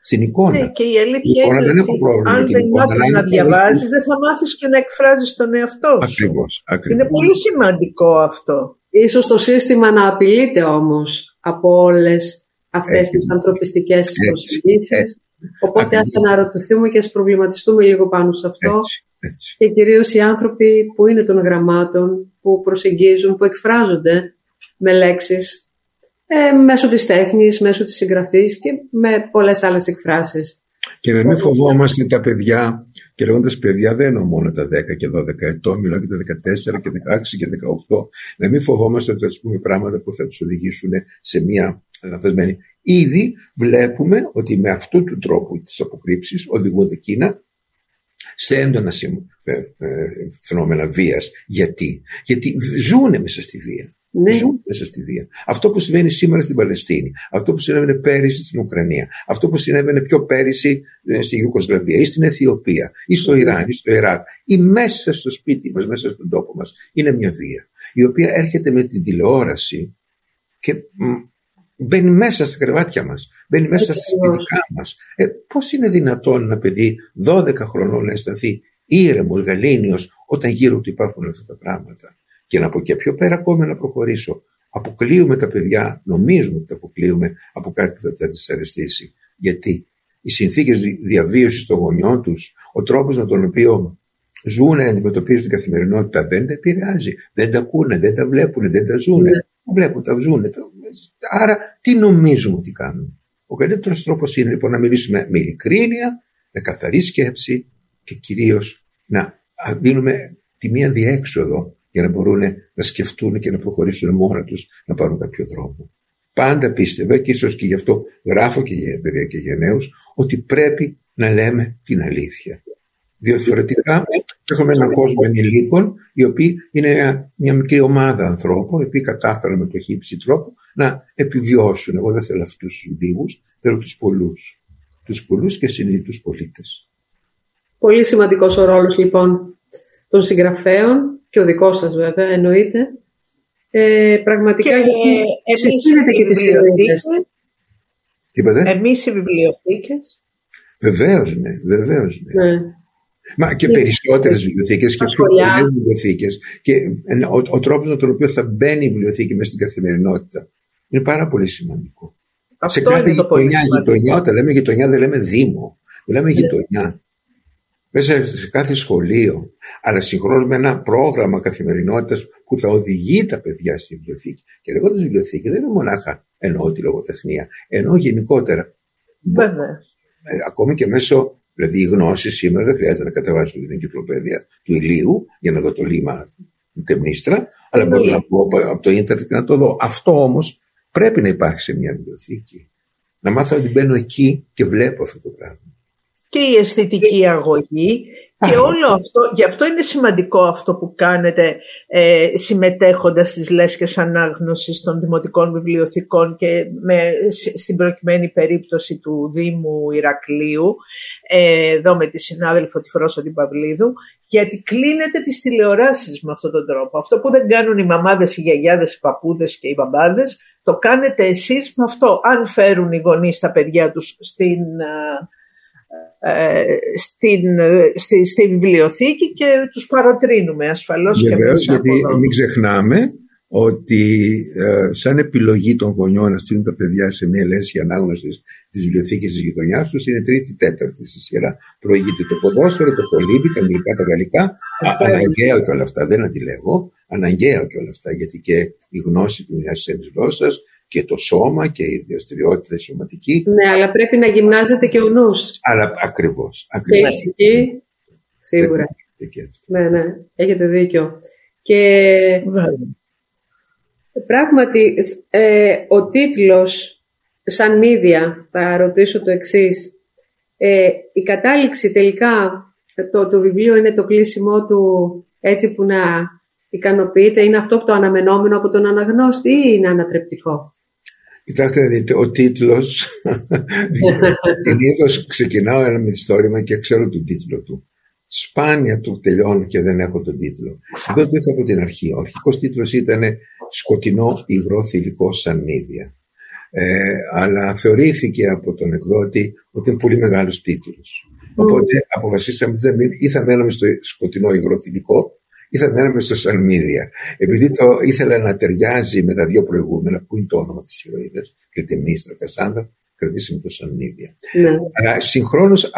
Στην εικόνα. Ναι, και η αλήθεια εικόνα είναι δεν έχω πρόβλημα. Αν δεν μάθεις να διαβάζεις, δεν θα μάθεις και να εκφράζεις τον εαυτό σου. Ακριβώς, ακριβώς. Είναι πολύ σημαντικό αυτό. Ίσως το σύστημα να απειλείται όμως από όλες αυτές τις ανθρωπιστικές προσεγγίσεις. Οπότε ακριβώς. Ας αναρωτηθούμε και ας προβληματιστούμε λίγο πάνω σε αυτό. Έτσι, έτσι. Και κυρίως οι άνθρωποι που είναι των γραμμάτων, που προσεγγίζουν, που εκφράζονται με λέξεις ε, μέσω της τέχνης, μέσω της συγγραφής και με πολλές άλλες εκφράσεις. Και να μην φοβόμαστε τα παιδιά, και λέγοντας παιδιά δεν εννοώ μόνο τα δέκα και δώδεκα ετών, μιλάω και τα δεκατέσσερα και δεκαέξι και δεκαοκτώ. Να μην φοβόμαστε ότι θα τους πούμε πράγματα που θα τους οδηγήσουν σε μία λανθασμένη. Ήδη βλέπουμε ότι με αυτού του τρόπου της αποκρύψης οδηγούνται εκείνα σε έντονα φαινόμενα βίας. Γιατί? Γιατί ζούνε μέσα στη βία. ναι. Ζουν μέσα στη βία. Αυτό που συμβαίνει σήμερα στην Παλαιστίνη, αυτό που συνέβαινε πέρυσι στην Ουκρανία, αυτό που συνέβαινε πιο πέρυσι στην Ιουγκοσλαβία ή στην Αιθιοπία ή στο Ιράν ή στο Ιράκ ή μέσα στο σπίτι μας, μέσα στον τόπο μας, είναι μια βία η οποία έρχεται με την τηλεόραση και μπαίνει μέσα στα κρεβάτια μας, μπαίνει μέσα στα σπιτικά μας. Ε, πώς είναι δυνατόν ένα παιδί δώδεκα χρονών να αισθανθεί ήρεμος, γαλήνιος, όταν γύρω του υπάρχουν αυτά τα πράγματα? Και να πω και πιο πέρα ακόμα να προχωρήσω. Αποκλείουμε τα παιδιά, νομίζουμε ότι τα αποκλείουμε από κάτι που θα τα δυσαρεστήσει. Γιατί οι συνθήκες διαβίωσης των γονιών τους, ο τρόπος με τον οποίο ζουν, αντιμετωπίζουν την καθημερινότητα, δεν τα επηρεάζει. Δεν τα ακούνε, δεν τα βλέπουν, δεν τα ζουν. Yeah. Τα βλέπουν, τα ζουν. Τα... Άρα, τι νομίζουμε ότι κάνουν? Ο καλύτερος τρόπος είναι λοιπόν να μιλήσουμε με ειλικρίνεια, με καθαρή σκέψη και κυρίως να δίνουμε τη μία διέξοδο για να μπορούν να σκεφτούν και να προχωρήσουν μόνα τους, να πάρουν κάποιο δρόμο. Πάντα πίστευα, και ίσως και γι' αυτό γράφω και για παιδιά και για νέους, ότι πρέπει να λέμε την αλήθεια. Διότι φορετικά έχουμε έναν κόσμο ενηλίκων, οι οποίοι είναι μια, μια μικρή ομάδα ανθρώπων, οι οποίοι κατάφεραν με το χύψη τρόπο να επιβιώσουν. Εγώ δεν θέλω αυτούς τους λίγους, θέλω τους πολλούς. Τους πολλούς και συνειδητούς πολίτες. Πολύ σημαντικός ο ρόλος λοιπόν των συγγραφέων και ο δικός σας βέβαια, εννοείται. Ε, πραγματικά και γιατί συστήνεται και τις βιβλιοθήκες. Εμείς οι βιβλιοθήκες. Βεβαίως, ναι, βεβαίως, ναι. ναι. Μα και περισσότερες βιβλιοθήκες και πιο πολλές βιβλιοθήκες. Και ο, ο τρόπος με τον οποίο θα μπαίνει η βιβλιοθήκη μέσα στην καθημερινότητα είναι πάρα πολύ σημαντικό. Αυτό σε κάθε γειτονιά, γειτονιά, όταν λέμε γειτονιά δεν λέμε δήμο, λέμε γειτονιά. Μέσα σε κάθε σχολείο, αλλά συγχρόνως με ένα πρόγραμμα καθημερινότητας που θα οδηγεί τα παιδιά στη βιβλιοθήκη. Και λέγοντας βιβλιοθήκη δεν είναι μονάχα εννοώ τη λογοτεχνία, εννοώ γενικότερα. Βέβαια. Ακόμη και μέσω, δηλαδή η γνώση σήμερα δεν χρειάζεται να κατεβάσουμε την εγκυκλοπαίδεια του Ηλίου για να δω το λίμα Κλυταιμνήστρα, αλλά μπορώ να πω από το ίντερνετ και να το δω. Αυτό όμως πρέπει να υπάρχει σε μια βιβλιοθήκη. Να μάθω ότι μπαίνω εκεί και βλέπω αυτό το πράγμα. Και η αισθητική αγωγή και όλο αυτό. Γι' αυτό είναι σημαντικό αυτό που κάνετε ε, συμμετέχοντας στις λέσχες ανάγνωσης των δημοτικών βιβλιοθηκών και με, στην προκειμένη περίπτωση του Δήμου Ηρακλείου, ε, εδώ με τη συνάδελφο τη Φρόσο την Παυλίδου, γιατί κλείνετε τις τηλεοράσεις με αυτόν τον τρόπο. Αυτό που δεν κάνουν οι μαμάδες, οι γιαγιάδες, οι παππούδες και οι μπαμπάδες, το κάνετε εσείς με αυτό. Αν φέρουν οι γονείς τα παιδιά τους στην... Ε, στην, στη, στη βιβλιοθήκη και τους παροτρύνουμε ασφαλώς. Βεβαίως, και γιατί μην ξεχνάμε ότι ε, σαν επιλογή των γονιών να στείλουν τα παιδιά σε μια λέσχη ανάγνωσης της βιβλιοθήκης της γειτονιάς τους είναι τρίτη τέταρτη στη σειρά. Προηγείται το ποδόσφαιρο, το κολύμπι, τα αγγλικά, τα γαλλικά. Αναγκαίο και όλα αυτά, δεν αντιλέγω. Αναγκαίο και όλα αυτά, γιατί και η γνώση του μιας ξένης γλώσσας και το σώμα και η δραστηριότητα σωματική. Ναι, αλλά πρέπει να γυμνάζεται και ο νους. Αλλά ακριβώς. Και η φυσική, σίγουρα. Ναι, ναι, έχετε δίκιο. Και πράγματι, ε, ο τίτλος, σαν μήδεια, θα ρωτήσω το εξής. Ε, η κατάληξη τελικά, το, το βιβλίο είναι το κλείσιμό του έτσι που να ικανοποιείται, είναι αυτό το αναμενόμενο από τον αναγνώστη ή είναι ανατρεπτικό? Κοιτάξτε να δείτε, ο τίτλος συνήθως ξεκινάω ένα μυθιστόρημα και ξέρω τον τίτλο του. Σπάνια του τελειώνω και δεν έχω τον τίτλο. Δεν το είχα από την αρχή. Ο αρχικός τίτλος ήταν «Σκοτεινό υγρό θηλυκό σαν μήδεια». Ε, αλλά θεωρήθηκε από τον εκδότη ότι είναι πολύ μεγάλος τίτλος. Mm. Οπότε αποφασίσαμε ή θα μένουμε στο σκοτεινό υγρό θηλυκό ή θα μέναμε στο Σαν Μήδεια. Επειδή το ήθελα να ταιριάζει με τα δύο προηγούμενα, που είναι το όνομα της ηρωίδας, Κλυταιμνήστρα, Κασάνδρα, κρατήσαμε το Σαν Μήδεια. Ναι. Αλλά συγχρόνως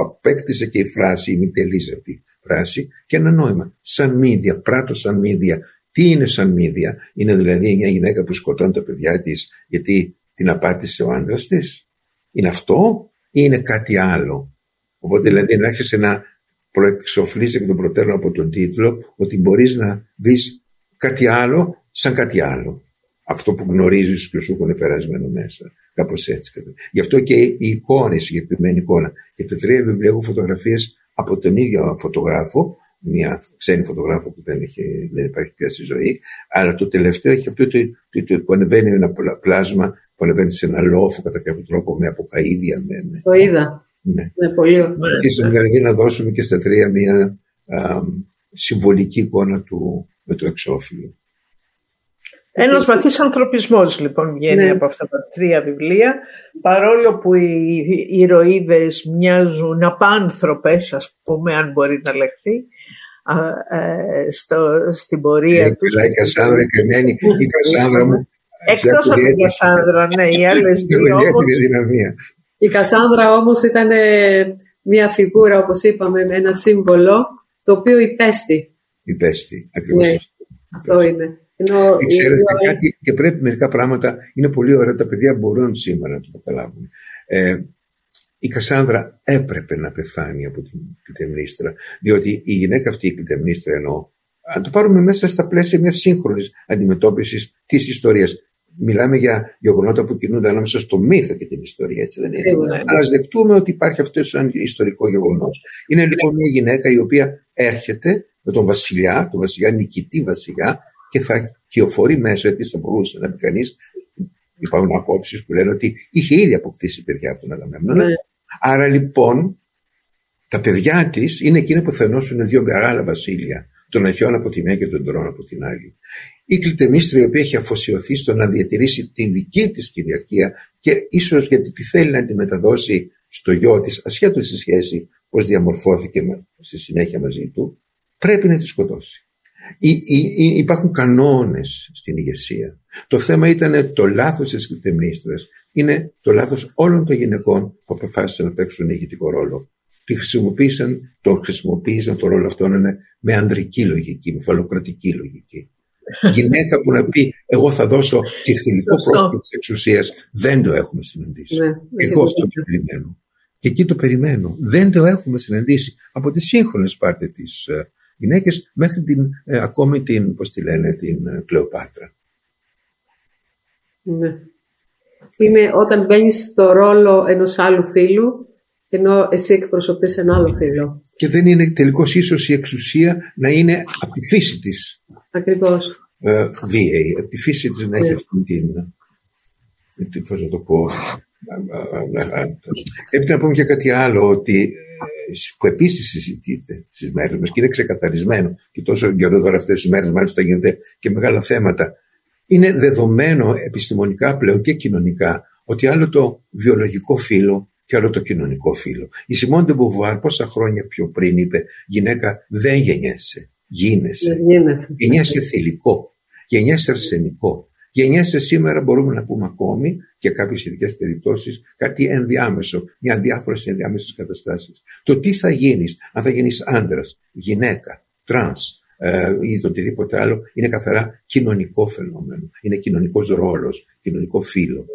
απέκτησε και η φράση, η μη τελής αυτή φράση, και ένα νόημα. Σαν Μήδεια, πράττω Σαν Μήδεια. Τι είναι Σαν Μήδεια? Είναι δηλαδή μια γυναίκα που σκοτώνει τα παιδιά της γιατί την απάτησε ο άντρας της? Είναι αυτό ή είναι κάτι άλλο? Οπότε δηλαδή να έρχεσαι να προεξοφλείς εκ των προτέρων από τον τίτλο ότι μπορείς να δεις κάτι άλλο σαν κάτι άλλο. Αυτό που γνωρίζεις και σου έχουν περασμένο μέσα. Κάπως έτσι. Γι' αυτό και η εικόνα, η συγκεκριμένη εικόνα. Και τα τρία βιβλία έχω φωτογραφίες από τον ίδιο φωτογράφο μια ξένη φωτογράφο που δεν, έχει, δεν υπάρχει πια στη ζωή. Αλλά το τελευταίο έχει αυτό που ανεβαίνει ένα πλάσμα, που ανεβαίνει σε ένα λόφο κατά κάποιο τρόπο με αποκαίδια. Με, με, το είδα. Ναι, ναι, πολύ ωραία. Και να δώσουμε και στα τρία μια α, συμβολική εικόνα του, με το εξώφυλλο. Ένας βαθύς ανθρωπισμός λοιπόν βγαίνει ναι. από αυτά τα τρία βιβλία, παρόλο που οι ηρωίδες μοιάζουν απάνθρωπες, ας πούμε, αν μπορεί να λεχθεί, στην πορεία ε, τους. Η Κασάνδρα και εμένα, η Κασάνδρα μου. Εκτός από την Κασάνδρα, ναι, οι άλλες δύο όμως. Η Κασάνδρα όμως ήταν μια φιγούρα, όπως είπαμε, ένα σύμβολο, το οποίο υπέστη. Υπέστη, ακριβώς. Ναι, αυτό είναι. Ενώ, ξέρετε, η... κάτι, και πρέπει μερικά πράγματα, είναι πολύ ωραία, τα παιδιά μπορούν σήμερα να το καταλάβουν. Ε, η Κασάνδρα έπρεπε να πεθάνει από την Κλυταιμνήστρα, διότι η γυναίκα αυτή, η Κλυταιμνήστρα, εννοώ, αν το πάρουμε μέσα στα πλαίσια μιας σύγχρονης αντιμετώπισης της ιστορίας. Μιλάμε για γεγονότα που κινούνται ανάμεσα στο μύθο και την ιστορία, έτσι δεν είναι. είναι. Αλλά ας δεχτούμε ότι υπάρχει αυτό σαν ιστορικό γεγονός. Είναι λοιπόν μια γυναίκα η οποία έρχεται με τον βασιλιά, τον βασιλιά, νικητή βασιλιά, και θα κυοφορεί μέσα της, θα μπορούσε να πει κανείς. Υπάρχουν απόψεις που λένε ότι είχε ήδη αποκτήσει παιδιά από τον Αγαμέμνονα. Ναι. Άρα λοιπόν τα παιδιά της είναι εκείνα που θα ενώσουν δύο μεγάλα βασίλεια, τον Αχιώνα από τη μία και τον Τρόνο από την άλλη. Η Κλυταιμνήστρα, η οποία έχει αφοσιωθεί στο να διατηρήσει την δική της κυριαρχία, και ίσως γιατί τη θέλει να τη μεταδώσει στο γιο της, ασχέτως στη σχέση πώς διαμορφώθηκε στη συνέχεια μαζί του, πρέπει να τη σκοτώσει. Υ, υ, υ, υπάρχουν κανόνες στην ηγεσία. Το θέμα ήταν το λάθος της Κλυταιμνήστρας, είναι το λάθος όλων των γυναικών που αποφάσισαν να παίξουν ηγετικό ρόλο. Τη χρησιμοποίησαν, τον χρησιμοποίησαν τον ρόλο αυτόν με ανδρική λογική, με φαλοκρατική λογική. Γυναίκα που να πει εγώ θα δώσω τη θηλυκό πρόσωπο της εξουσίας, δεν το έχουμε συναντήσει. Ναι, εγώ αυτό το περιμένω. Και εκεί το περιμένω. Δεν το έχουμε συναντήσει από τις σύγχρονες πάρτε της γυναίκες μέχρι την, ε, ακόμη την, πώς τη λένε, την ε, Κλεοπάτρα. Ναι. Είναι όταν μπαίνεις στο ρόλο ενός άλλου φίλου, ενώ εσύ εκπροσωπείς ένα άλλο φίλο. Και δεν είναι τελικώς ίσως η εξουσία να είναι από τη φύση της. Ακριβώς. Ε, βίαιη, από τη φύση της να έχει αυτή την, πώς να το πω. Έπειτα να πούμε και κάτι άλλο, ότι που επίσης συζητείται στις μέρες μας και είναι ξεκαθαρισμένο, και τόσο καιρό τώρα αυτές τις μέρες μάλιστα γίνεται και μεγάλα θέματα, είναι δεδομένο επιστημονικά πλέον και κοινωνικά ότι άλλο το βιολογικό φύλο και άλλο το κοινωνικό φύλο. Η Σιμώντε Μπουβουάρ πόσα χρόνια πιο πριν είπε, γυναίκα δεν γεννιέσαι, γίνεσαι, γεννιέσαι, γεννιέσαι θηλυκό, γεννιέσαι αρσενικό. Γεννιέσαι σήμερα, μπορούμε να πούμε ακόμη, και κάποιες ειδικές περιπτώσεις, κάτι ενδιάμεσο, μια διάφορες ενδιάμεσες καταστάσεις. Το τι θα γίνεις, αν θα γίνεις άντρας, γυναίκα, τρανς ε, ή το οτιδήποτε άλλο, είναι καθαρά κοινωνικό φαινόμενο. Είναι κοινωνικός ρόλος, κοινωνικό φύλο.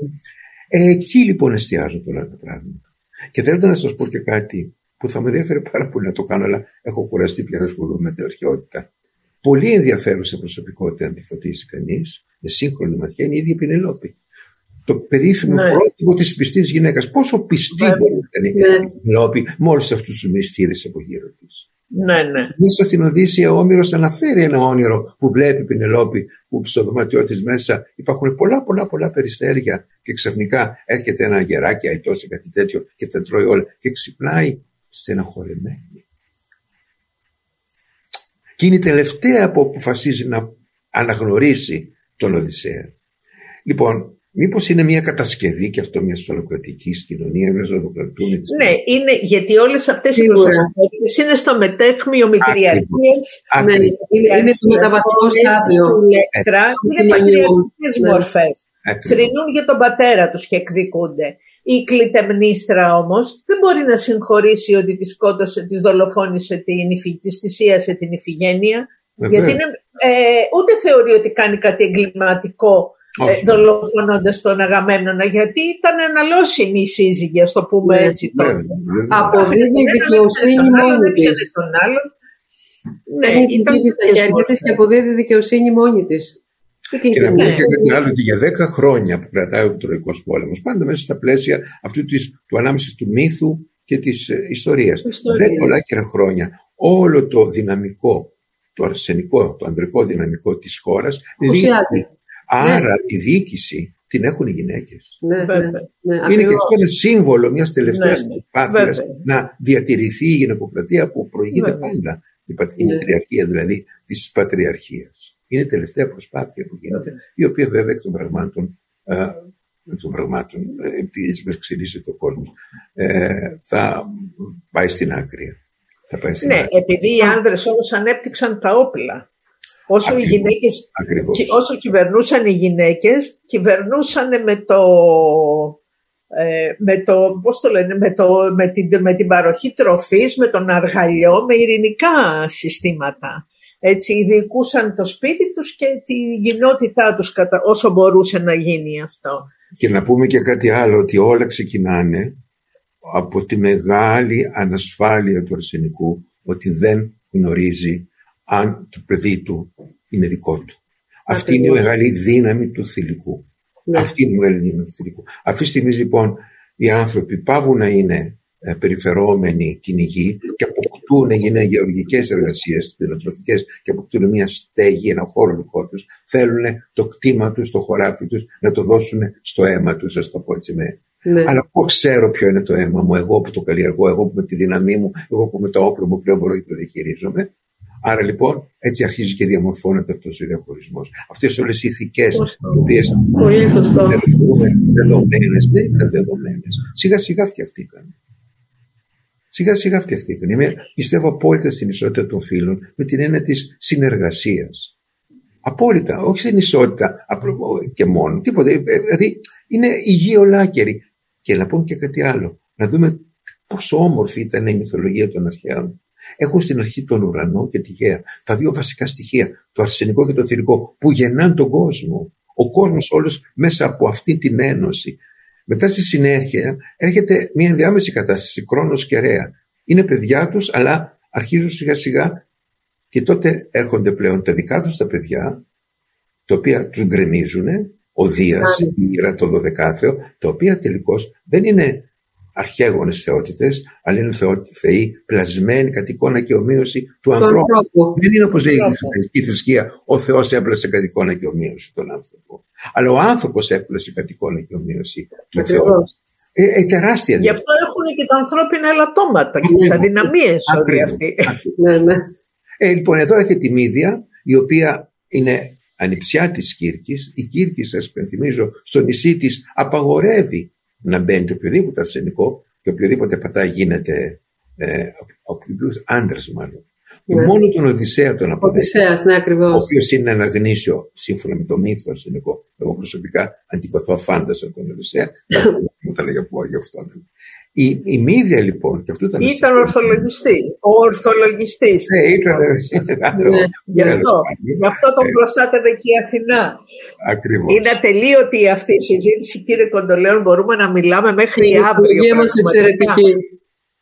Ε, εκεί λοιπόν εστιάζουν όλα τα πράγματα. Και θέλετε να σας πω και κάτι που θα με ενδιαφέρει πάρα πολύ να το κάνω, αλλά έχω κουραστεί πια, δεν ασχολούμαι με την αρχαιότητα. Πολύ ενδιαφέρουσα προσωπικότητα, αν τη φωτίσει κανείς, με σύγχρονη ματιά, είναι η ίδια Πινελόπη. Το περίφημο ναι. πρότυπο της πιστής γυναίκας. Πόσο πιστή ναι. μπορεί να είναι ναι. η Πινελόπη με όλους αυτούς τους μυστήρες από γύρω της. Ναι, ναι. Μέσα στην Οδύσσεια ο Όμηρος αναφέρει ένα όνειρο που βλέπει η Πινελόπη, που στο δωμάτιό της μέσα υπάρχουν πολλά πολλά πολλά περιστέρια, και ξαφνικά έρχεται ένα γεράκι αητός ή κάτι τέτοιο και τα τρώει όλα και ξυπνάει στεναχωρεμένη. Και είναι η τελευταία που αποφασίζει να αναγνωρίσει τον Οδυσσέα. Λοιπόν, μήπως είναι μια κατασκευή και αυτό μιας φαλοκρατικής κοινωνίας, μιας οδοκρατούνης. Ναι, είναι, γιατί όλες αυτές οι προσωπικές είναι στο μετέχνιο μητριαρχίας. Ναι, είναι το μεταβατικό στάδιο. Είναι πατριαρχικές μορφές. Θρηνούν για τον πατέρα τους και εκδικούνται. Η Κλυταιμνήστρα όμως δεν μπορεί να συγχωρήσει ότι τη σκότωσε, τη δολοφόνησε, τη θυσίασε την Ιφηγένεια. Γιατί είναι, ε, ούτε θεωρεί ότι κάνει κάτι εγκληματικό ε, δολοφονώντας τον Αγαμέμνονα, γιατί ήταν αναλώσιμη η σύζυγη, ας το πούμε ναι, έτσι. Αποδίδει η δικαιοσύνη μόνη της. Έχει την στα χέρια της και αποδίδει δικαιοσύνη μόνη της. Και να πούμε και κάτι άλλο, ότι για δέκα χρόνια που κρατάει ο Τροϊκός Πόλεμος, πάντα μέσα στα πλαίσια αυτού της, του ανάμεσης του μύθου και της ιστορίας, δέκα ολάκερα χρόνια όλο το δυναμικό, το αρσενικό, το ανδρικό δυναμικό της χώρας λείπει. Άρα ναι. τη διοίκηση την έχουν οι γυναίκες. Ναι, ναι, ναι. Είναι ακριβώς. Και αυτό ένα σύμβολο μιας τελευταίας ναι, ναι. προσπάθειας να διατηρηθεί η γυναικοκρατία που προηγείται ναι. πάντα. Η μητριαρχία ναι. δηλαδή της πατριαρχίας. Είναι τελευταία προσπάθεια που γίνεται, ναι. η οποία βέβαια εκ των πραγμάτων, α, εκ των πραγμάτων επειδή μας ξυρίζει το κόσμο, ε, θα πάει στην άκρη. Θα πάει στην ναι, άκρη. Επειδή οι άνδρες όμως ανέπτυξαν τα όπλα. Όσο, ακριβώς, οι γυναίκες, όσο κυβερνούσαν οι γυναίκες, κυβερνούσαν με το, ε, με, το, πώς το λένε, με, το, με, την, με την παροχή τροφής, με τον αργαλιό, με ειρηνικά συστήματα. Έτσι, ειδικούσαν το σπίτι τους και τη κοινότητά τους κατα, όσο μπορούσε να γίνει αυτό. Και να πούμε και κάτι άλλο, ότι όλα ξεκινάνε από τη μεγάλη ανασφάλεια του αρσενικού, ότι δεν γνωρίζει αν το παιδί του είναι δικό του. Αυτή, Αυτή είναι η μεγάλη δύναμη του θηλυκού. Ναι. Αυτή είναι η μεγάλη δύναμη του θηλυκού. Αυτή τη στιγμή λοιπόν οι άνθρωποι πάβουν να είναι ε, περιφερόμενοι κυνηγοί και αποκτούν, γίνουν γεωργικές εργασίες, κτηνοτροφικές, και αποκτούν μια στέγη, ένα χώρο δικό τους. Θέλουν το κτήμα τους, το χωράφι τους να το δώσουν στο αίμα τους, ας το πω έτσι με. Ναι. Αλλά πώς ξέρω ποιο είναι το αίμα μου, εγώ που το καλλιεργώ, εγώ που με τη δύναμή μου, εγώ που με τα όπλα μου πλέον μπορώ και το διαχειρίζομαι. Άρα λοιπόν έτσι αρχίζει και διαμορφώνεται αυτός ο διαχωρισμός. Αυτές όλες οι ηθικές οποίες δεν δεδομένες, δεν ήταν δεδομένες. Σιγά σιγά φτιαχτήκαν. Σιγά σιγά φτιαχτήκαν. Είμαι, πιστεύω απόλυτα στην ισότητα των φύλων με την έννοια της συνεργασίας. Απόλυτα, όχι στην ισότητα και μόνο. Τίποτα. Δηλαδή είναι υγιολάκεροι. Και να πούμε και κάτι άλλο. Να δούμε πόσο όμορφη ήταν η μυθολογία των αρχαίων. Έχουν στην αρχή τον ουρανό και τη γαία. Τα δύο βασικά στοιχεία, το αρσενικό και το θηλυκό, που γεννάν τον κόσμο. Ο κόσμος όλος μέσα από αυτή την ένωση. Μετά στη συνέχεια έρχεται μια ενδιάμεση κατάσταση, Κρόνος και Ρέα. Είναι παιδιά τους, αλλά αρχίζουν σιγά σιγά και τότε έρχονται πλέον τα δικά τους τα παιδιά, τα οποία τους γκρεμίζουν, ο Δίας, η Ήρα, το Δωδεκάθεο, τα οποία τελικώς δεν είναι αρχαίγονες θεότητες, αλλά είναι θεοί πλασμένοι κατ' εικόνα και ομοίωση του ανθρώπου. ανθρώπου. Δεν είναι όπως λέει η θρησκεία, ο Θεός έπλασε κατ' εικόνα και ομοίωση τον άνθρωπο. Αλλά ο άνθρωπος έπλασε κατ' εικόνα και ομοίωση του Θεού. Ε, ε, τεράστια. Γι' αυτό έχουν και τα ανθρώπινα ελαττώματα και τις αδυναμίες όλοι αυτοί. ναι, ναι. Ε, λοιπόν, εδώ έχει τη Μήδεια, η οποία είναι ανιψιά της Κύρκης. Η Κύρκη, σας υπενθυμίζω, στο νησί της απαγορεύει να μπαίνει το οποιοδήποτε αρσενικό και οποιοδήποτε πατά γίνεται ε, οποιοδήποτε άντρας μάλλον. Ναι. Και μόνο τον Οδυσσέα τον αποδέχεται. Οδυσσέας, ναι, ακριβώς. Ο οποίος είναι ένα γνήσιο, σύμφωνα με το μύθο αρσενικό. Εγώ προσωπικά αντιπαθώ αφάνταστα τον Οδυσσέα. Μου τα λέγα πω για αυτό. Η, η Μήδεια λοιπόν. Και αυτό ήταν ήταν ορθολογιστή. Ο ορθολογιστής. Ναι, ήταν. ναι, γι' αυτό, γι' αυτό τον προστάτευε και η Αθηνά. Ακριβώς. Είναι ατελείωτη αυτή η συζήτηση, κύριε Κοντολέων. Μπορούμε να μιλάμε μέχρι η αύριο. Η μας εξαιρετική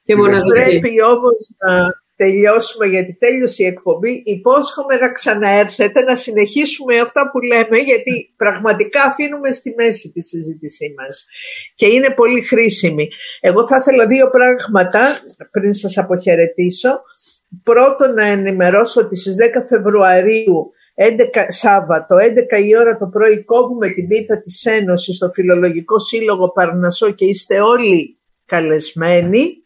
και μοναδική. Πρέπει όμως να τελειώσουμε, γιατί τέλειωσε η εκπομπή. Υπόσχομαι να ξαναέρθετε, να συνεχίσουμε αυτά που λέμε, γιατί πραγματικά αφήνουμε στη μέση τη συζήτησή μας και είναι πολύ χρήσιμη. Εγώ θα ήθελα δύο πράγματα πριν σας αποχαιρετήσω. Πρώτον, να ενημερώσω ότι στις δέκα Φεβρουαρίου, έντεκα, Σάββατο, έντεκα η ώρα το πρωί, κόβουμε την πίτα της Ένωσης στο Φιλολογικό Σύλλογο Παρνασό και είστε όλοι καλεσμένοι.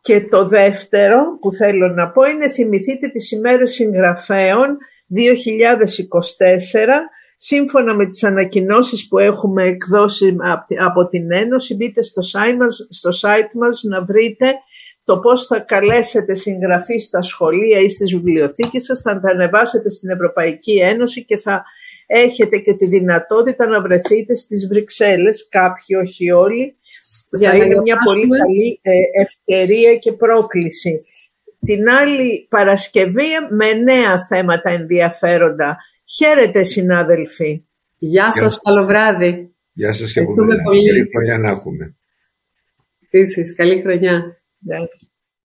Και το δεύτερο που θέλω να πω είναι, θυμηθείτε τις ημέρες συγγραφέων δύο χιλιάδες είκοσι τέσσερα, σύμφωνα με τις ανακοινώσεις που έχουμε εκδώσει από την Ένωση. Μπείτε στο site μας, στο site μας να βρείτε το πώς θα καλέσετε συγγραφείς στα σχολεία ή στις βιβλιοθήκες σας, θα τα ανεβάσετε στην Ευρωπαϊκή Ένωση και θα έχετε και τη δυνατότητα να βρεθείτε στις Βρυξέλλες, κάποιοι, όχι όλοι. Θα είναι μια πολύ καλή ευκαιρία και πρόκληση. Την άλλη Παρασκευή με νέα θέματα ενδιαφέροντα. Χαίρετε συνάδελφοι. Γεια σας, καλό βράδυ. Γεια σας και από μένα. Καλή χρονιά να έχουμε. Επίσης, καλή χρονιά. Γεια σας.